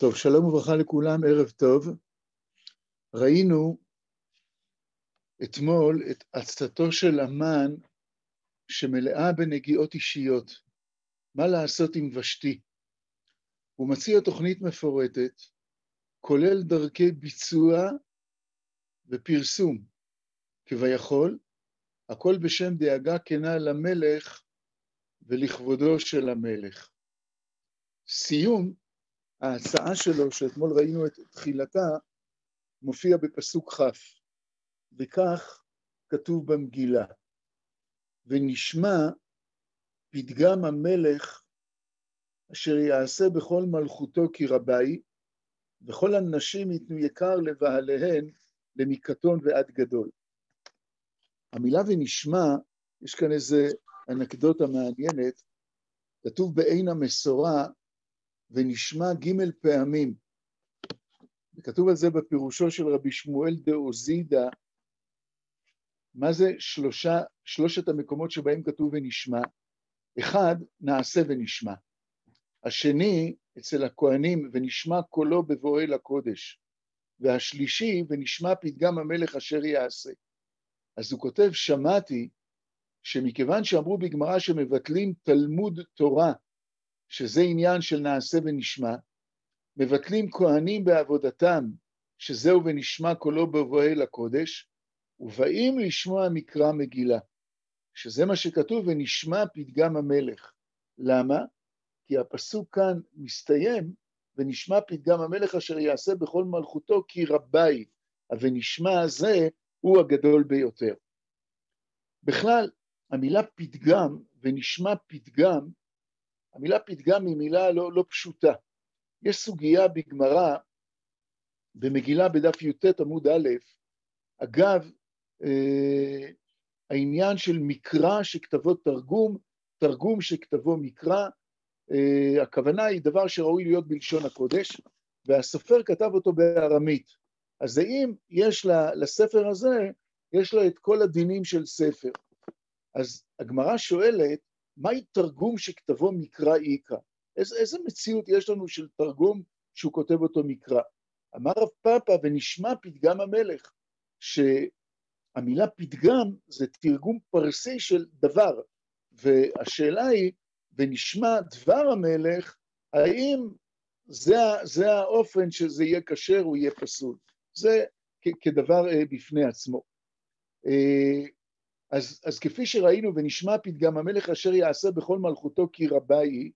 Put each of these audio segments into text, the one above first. טוב, שלום וברכה לכולם, ערב טוב. ראינו אתמול את עצתו של המן שמלאה בנגיעות אישיות. מה לעשות עם ושתי? הוא מציע תוכנית מפורטת, כולל דרכי ביצוע ופרסום. כביכול, הכל בשם דאגה כנה למלך ולכבודו של המלך. סיום ההצעה שלו, שאתמול ראינו את תחילתה, מופיע בפסוק כ', וכך כתוב במגילה, ונשמע פתגם המלך אשר יעשה בכל מלכותו כרבי, וכל הנשים יתנו יקר לבעליהן, למקטון ועד גדול. המילה ונשמע, יש כאן איזה אנקדוטה מעניינת, כתוב בעין המסורה, ונשמע ג' פעמים. וכתוב על זה בפירושו של רבי שמואל דאוזידה, מה זה שלושת המקומות שבהם כתוב ונשמע? אחד, נעשה ונשמע. השני, אצל הכהנים, ונשמע קולו בבואי לקודש. והשלישי, ונשמע פתגם המלך אשר יעשה. אז הוא כותב, שמעתי, שמכיוון שאמרו בגמרא שמבטלים תלמוד תורה, שזה עניין של נעשה ונשמע, מבטלים כהנים בעבודתם, שזהו ונשמע קולו בבואי לקודש, ובאים לשמוע מקרא מגילה, שזה מה שכתוב, ונשמע פתגם המלך. למה? כי הפסוק כאן מסתיים, ונשמע פתגם המלך אשר יעשה בכל מלכותו כי רבי, ונשמע הזה הוא הגדול ביותר. בכלל, המילה פתגם ונשמע פתגם, המילה פתגם היא מילה לא פשוטה. יש סוגיה בגמרא, במגילה בדף י"ט עמוד א', אגב, העניין של מקרא שכתבו תרגום, תרגום שכתבו מקרא, הכוונה היא דבר שראוי להיות בלשון הקודש, והסופר כתב אותו בארמית. אז אם יש לספר הזה, יש לה את כל הדינים של ספר. אז הגמרא שואלת, מהי תרגום שכתבו מקרא איקרא? איזה מציאות יש לנו של תרגום שהוא כותב אותו מקרא? אמר רב פאפא, ונשמע פתגם המלך, שהמילה פתגם זה תרגום פרסי של דבר, והשאלה היא, ונשמע דבר המלך, האם זה האופן שזה יהיה כשר או יהיה פסול? זה כדבר בפני עצמו. אז כפי שראינו, ונשמע פתגם המלך אשר יעשה בכל מלכותו כי רבי,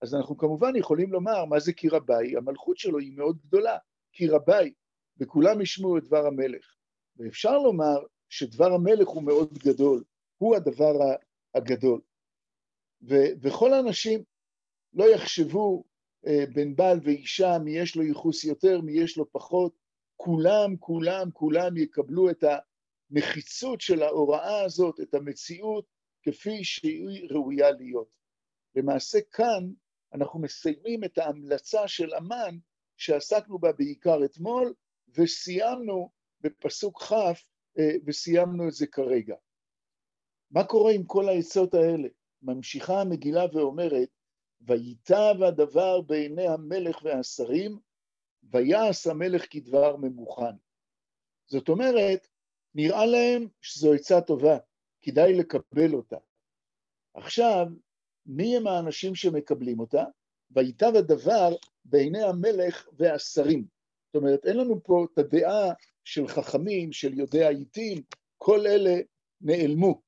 אז אנחנו כמובן יכולים לומר מה זה כי רבי, המלכות שלו היא מאוד גדולה, כי רבי, וכולם ישמעו את דבר המלך. ואפשר לומר שדבר המלך הוא מאוד גדול, הוא הדבר הגדול. וכל האנשים לא יחשבו בין בעל ואישה, מי יש לו ייחוס יותר, מי יש לו פחות, כולם יקבלו את הנחיצות של ההוראה הזאת, את המציאות, כפי שהיא ראויה להיות. למעשה כאן אנחנו מסיימים את ההמלצה של המן, שעסקנו בה בעיקר אתמול, וסיימנו בפסוק כ' וסיימנו את זה כרגע. מה קורה עם כל העצות האלה? ממשיכה המגילה ואומרת, וייטב הדבר בעיני המלך והשרים, ויעש המלך כדבר ממוכן. זאת אומרת, נראה להם שזו עצה טובה, כדאי לקבל אותה. עכשיו, מי הם האנשים שמקבלים אותה? וייטב הדבר בעיני המלך והשרים. זאת אומרת, אין לנו פה את הדעה של חכמים, של יודעי העיתים, כל אלה נעלמו.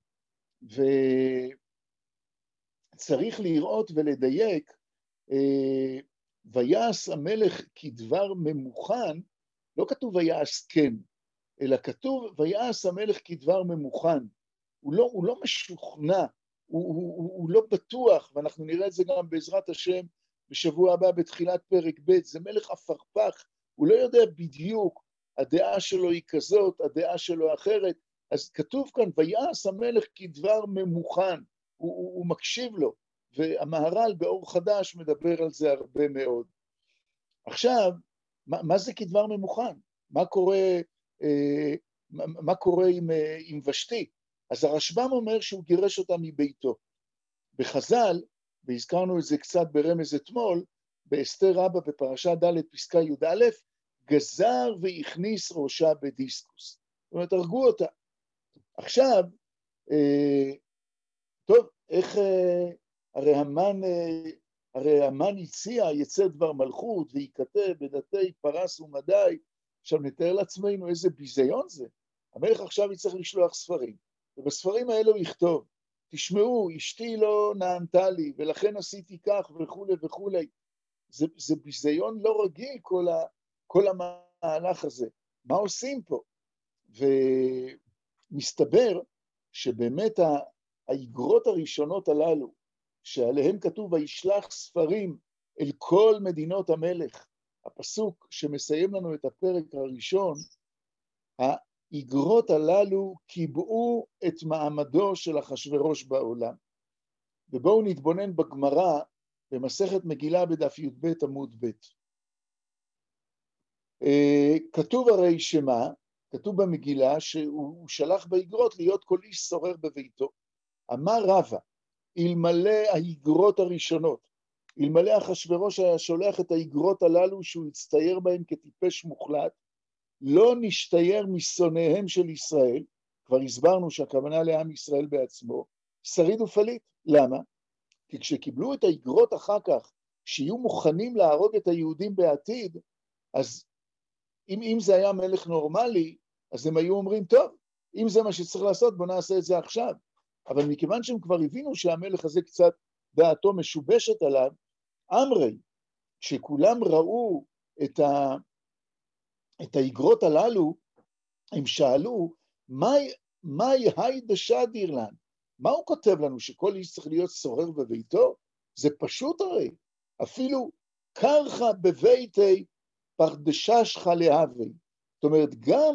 וצריך לראות ולדייק, ויעש המלך כדבר ממוכן, לא כתוב ויעש כן, אלא כתוב ויעש המלך כדבר ממוכן. הוא לא משוכנע, הוא לא בטוח, ואנחנו נראה את זה גם בעזרת השם בשבוע הבא בתחילת פרק ב', זה מלך הפכפך, הוא לא יודע בדיוק, הדעה שלו היא כזאת, הדעה שלו אחרת, אז כתוב כאן ויעש המלך כדבר ממוכן, הוא מקשיב לו, והמהר"ל באור חדש מדבר על זה הרבה מאוד. עכשיו, מה זה כדבר ממוכן? מה קורה עם ושתי? אז הרשב"ם אומר שהוא גירש אותה מביתו. בחז"ל, והזכרנו את זה קצת ברמז אתמול, באסתר רבה בפרשה ד' פסקה י"א, גזר והכניס ראשה בדיסקוס. זאת אומרת, הרגו אותה. עכשיו, טוב, איך הרי המן הציע, יצא דבר מלכות, ויקטה בדתי פרס ומדי. עכשיו נתאר לעצמנו איזה ביזיון זה. המלך עכשיו יצטרך לשלוח ספרים, ובספרים האלה הוא יכתוב, תשמעו, אשתי לא נענתה לי, ולכן עשיתי כך וכו' וכו'. זה ביזיון לא רגיל, כל המהלך הזה. מה עושים פה? ומסתבר שבאמת האיגרות הראשונות הללו, שעליהם כתוב, וישלח ספרים אל כל מדינות המלך, הפסוק שמסיים לנו את הפרק הראשון, האיגרות הללו קיבעו את מעמדו של אחשוורוש בעולם. ובואו נתבונן בגמרא, במסכת מגילה בדף י"ב עמוד ב'. כתוב הרי שמה, כתוב במגילה שהוא שלח באיגרות להיות כל איש שורר בביתו. אמר רבא, אלמלא האיגרות הראשונות, אלמלא אחשוורוש היה שולח את האיגרות הללו שהוא הצטייר בהם כטיפש מוחלט, לא נשתייר משונאיהם של ישראל, כבר הסברנו שהכוונה לעם ישראל בעצמו, שריד ופליט. למה? כי כשקיבלו את האיגרות אחר כך, שיהיו מוכנים להרוג את היהודים בעתיד, אז אם זה היה מלך נורמלי, אז הם היו אומרים, טוב, אם זה מה שצריך לעשות, בוא נעשה את זה עכשיו. אבל מכיוון שהם כבר הבינו שהמלך הזה קצת דעתו משובשת עליו, אמרי, כשכולם ראו את האיגרות הללו, הם שאלו, מהי הידשא דירלן? מה הוא כותב לנו, שכל איש צריך להיות שורר בביתו? זה פשוט הרי. אפילו קרחה בביתי פרדששך להווי. זאת אומרת, גם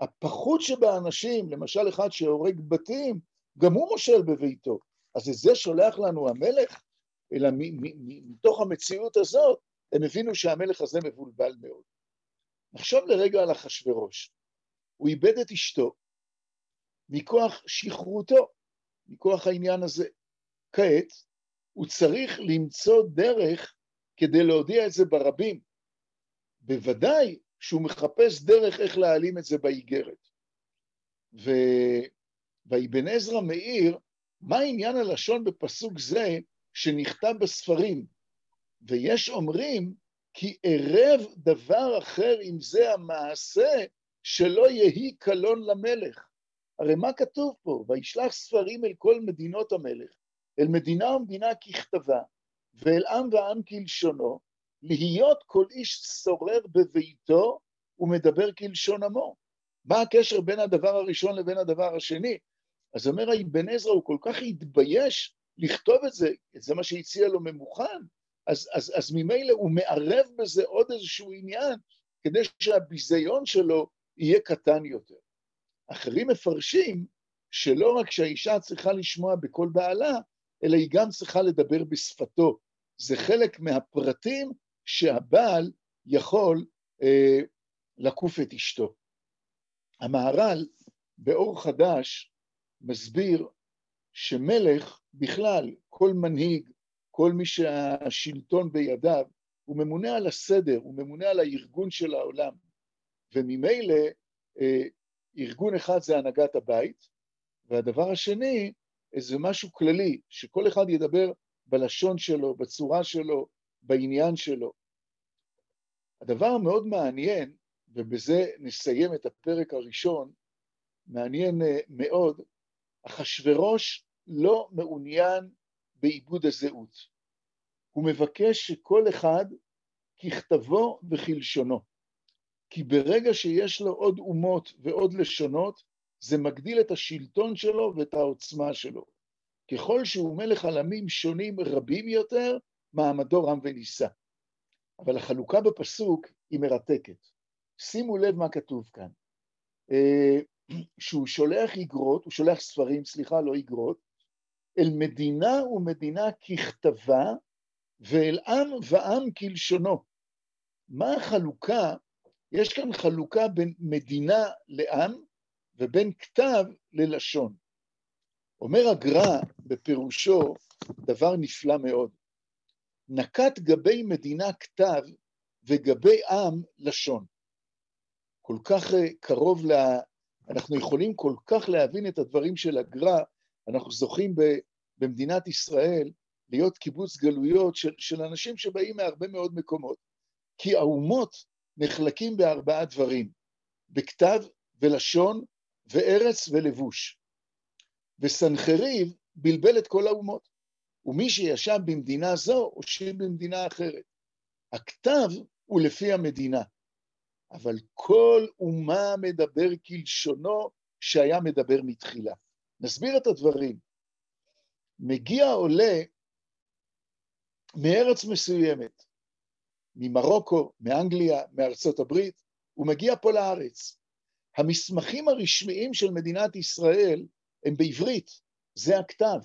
הפחות שבאנשים, למשל אחד שהורג בתים, גם הוא מושל בביתו. אז את זה שולח לנו המלך, אלא מתוך המציאות הזאת, הם הבינו שהמלך הזה מבולבל מאוד. נחשוב לרגע על אחשוורוש. הוא איבד את אשתו, מכוח שחרותו, מכוח העניין הזה. כעת, הוא צריך למצוא דרך כדי להודיע את זה ברבים. בוודאי שהוא מחפש דרך איך להעלים את זה באיגרת. ואבן עזרא מאיר, מה העניין הלשון בפסוק זה שנכתב בספרים? ויש אומרים, כי ערב דבר אחר אם זה המעשה שלא יהי קלון למלך. הרי מה כתוב פה? וישלח ספרים אל כל מדינות המלך, אל מדינה ומדינה ככתבה, ואל עם ועם כלשונו, להיות כל איש שורר בביתו ומדבר כלשון עמו. מה הקשר בין הדבר הראשון לבין הדבר השני? אז אומר האבן עזרא, הוא כל כך התבייש לכתוב את זה, זה מה שהציע לו ממוכן, אז ממילא הוא מערב בזה עוד איזשהו עניין, כדי שהביזיון שלו יהיה קטן יותר. אחרים מפרשים שלא רק שהאישה צריכה לשמוע בקול בעלה, אלא היא גם צריכה לדבר בשפתו. זה חלק מהפרטים שהבעל יכול לקוף את אשתו. המהר"ל באור חדש מסביר שמלך בכלל, כל מנהיג, כל מי שהשלטון בידיו, הוא ממונה על הסדר, הוא ממונה על הארגון של העולם. וממילא, ארגון אחד זה הנהגת הבית, והדבר השני זה משהו כללי, שכל אחד ידבר בלשון שלו, בצורה שלו, בעניין שלו. הדבר המאוד מעניין, ובזה נסיים את הפרק הראשון, מעניין מאוד, אחשוורוש לא מעוניין בעיבוד הזהות. הוא מבקש שכל אחד ככתבו וכלשונו, כי ברגע שיש לו עוד אומות ועוד לשונות, זה מגדיל את השלטון שלו ואת העוצמה שלו. ככל שהוא מלך עלמים שונים רבים יותר, מעמדו רם ונישא. אבל החלוקה בפסוק היא מרתקת. שימו לב מה כתוב כאן. שהוא שולח איגרות, הוא שולח ספרים, סליחה, לא איגרות, אל מדינה ומדינה ככתבה, ואל עם ועם כלשונו. מה החלוקה? יש כאן חלוקה בין מדינה לעם, ובין כתב ללשון. אומר הגרא בפירושו דבר נפלא מאוד. נקט גבי מדינה כתב וגבי עם לשון. כל כך קרוב, אנחנו יכולים כל כך להבין את הדברים של הגר"א, אנחנו זוכים במדינת ישראל להיות קיבוץ גלויות של אנשים שבאים מהרבה מאוד מקומות, כי האומות נחלקים בארבעה דברים, בכתב ולשון וארץ ולבוש. וסנחריב בלבל את כל האומות, ומי שישב במדינה זו הושיב במדינה אחרת. הכתב הוא לפי המדינה, אבל כל אומה מדבר כלשונו שהיה מדבר מתחילה. נסביר את הדברים. מגיע עולה מארץ מסוימת, ממרוקו, מאנגליה, מארצות הברית, הוא מגיע פה לארץ. המסמכים הרשמיים של מדינת ישראל הם בעברית, זה הכתב,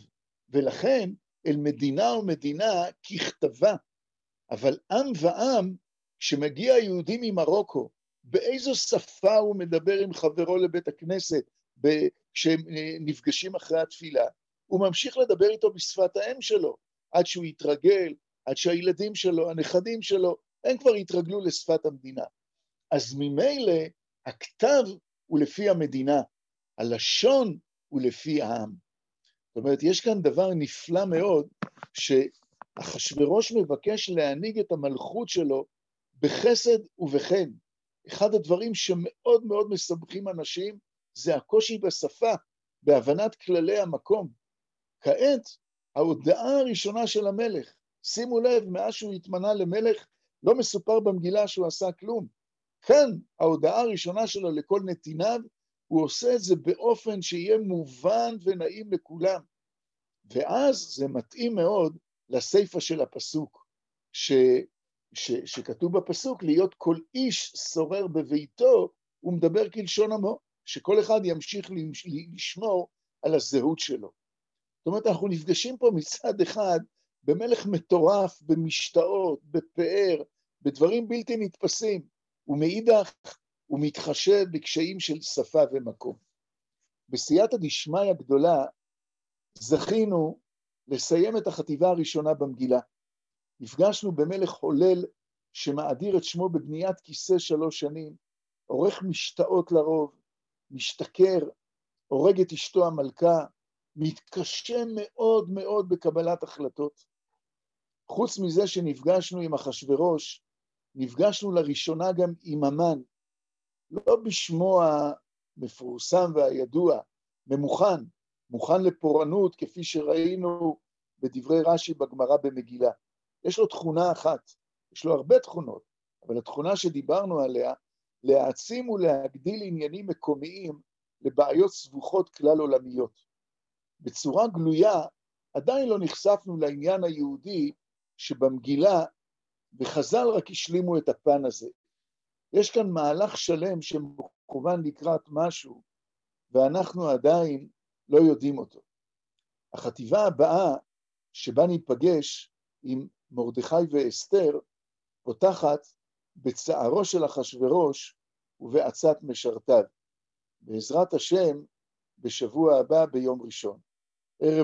ולכן אל מדינה ומדינה ככתבה. אבל עם ועם, שמגיע יהודי ממרוקו, באיזו שפה הוא מדבר עם חברו לבית הכנסת, כשהם נפגשים אחרי התפילה, הוא ממשיך לדבר איתו בשפת האם שלו, עד שהוא יתרגל, עד שהילדים שלו, הנכדים שלו, הם כבר יתרגלו לשפת המדינה. אז ממילא, הכתב הוא לפי המדינה, הלשון הוא לפי העם. זאת אומרת, יש כאן דבר נפלא מאוד, שאחשוורוש מבקש להנהיג את המלכות שלו, בחסד ובחן. אחד הדברים שמאוד מאוד מסבכים אנשים, זה הקושי בשפה, בהבנת כללי המקום. כעת, ההודעה הראשונה של המלך, שימו לב, מאז שהוא התמנה למלך, לא מסופר במגילה שהוא עשה כלום. כאן, ההודעה הראשונה שלו לכל נתיניו, הוא עושה את זה באופן שיהיה מובן ונעים לכולם. ואז זה מתאים מאוד לסיפא של הפסוק, שכתוב בפסוק, להיות כל איש שורר בביתו, הוא מדבר כלשון עמו, שכל אחד ימשיך לשמור על הזהות שלו. זאת אומרת, אנחנו נפגשים פה מצד אחד, במלך מטורף, במשתאות, בפאר, בדברים בלתי נתפסים, ומאידך הוא מתחשב בקשיים של שפה ומקום. בסייעתא דשמיא הגדולה, זכינו לסיים את החטיבה הראשונה במגילה. נפגשנו במלך חולל, שמאדיר את שמו בבניית כיסא 3 שנים, עורך משתאות לרוב, משתכר, הורג את אשתו המלכה, מתקשה מאוד מאוד בקבלת החלטות. חוץ מזה שנפגשנו עם אחשוורוש, נפגשנו לראשונה גם עם המן, לא בשמו המפורסם והידוע, ממוכן, מוכן לפורענות, כפי שראינו בדברי רש"י בגמרא במגילה. יש לו תכונה אחת, יש לו הרבה תכונות, אבל התכונה שדיברנו עליה, להעצים ולהגדיל עניינים מקומיים לבעיות סבוכות כלל עולמיות. בצורה גלויה, עדיין לא נחשפנו לעניין היהודי שבמגילה, וחז"ל רק השלימו את הפן הזה. יש כאן מהלך שלם שמכוון לקראת משהו, ואנחנו עדיין לא יודעים אותו. החטיבה הבאה שבה ניפגש עם מרדכי ואסתר, פותחת בצערו של אחשוורוש ובעצת משרתיו. בעזרת השם, בשבוע הבא ביום ראשון. ערב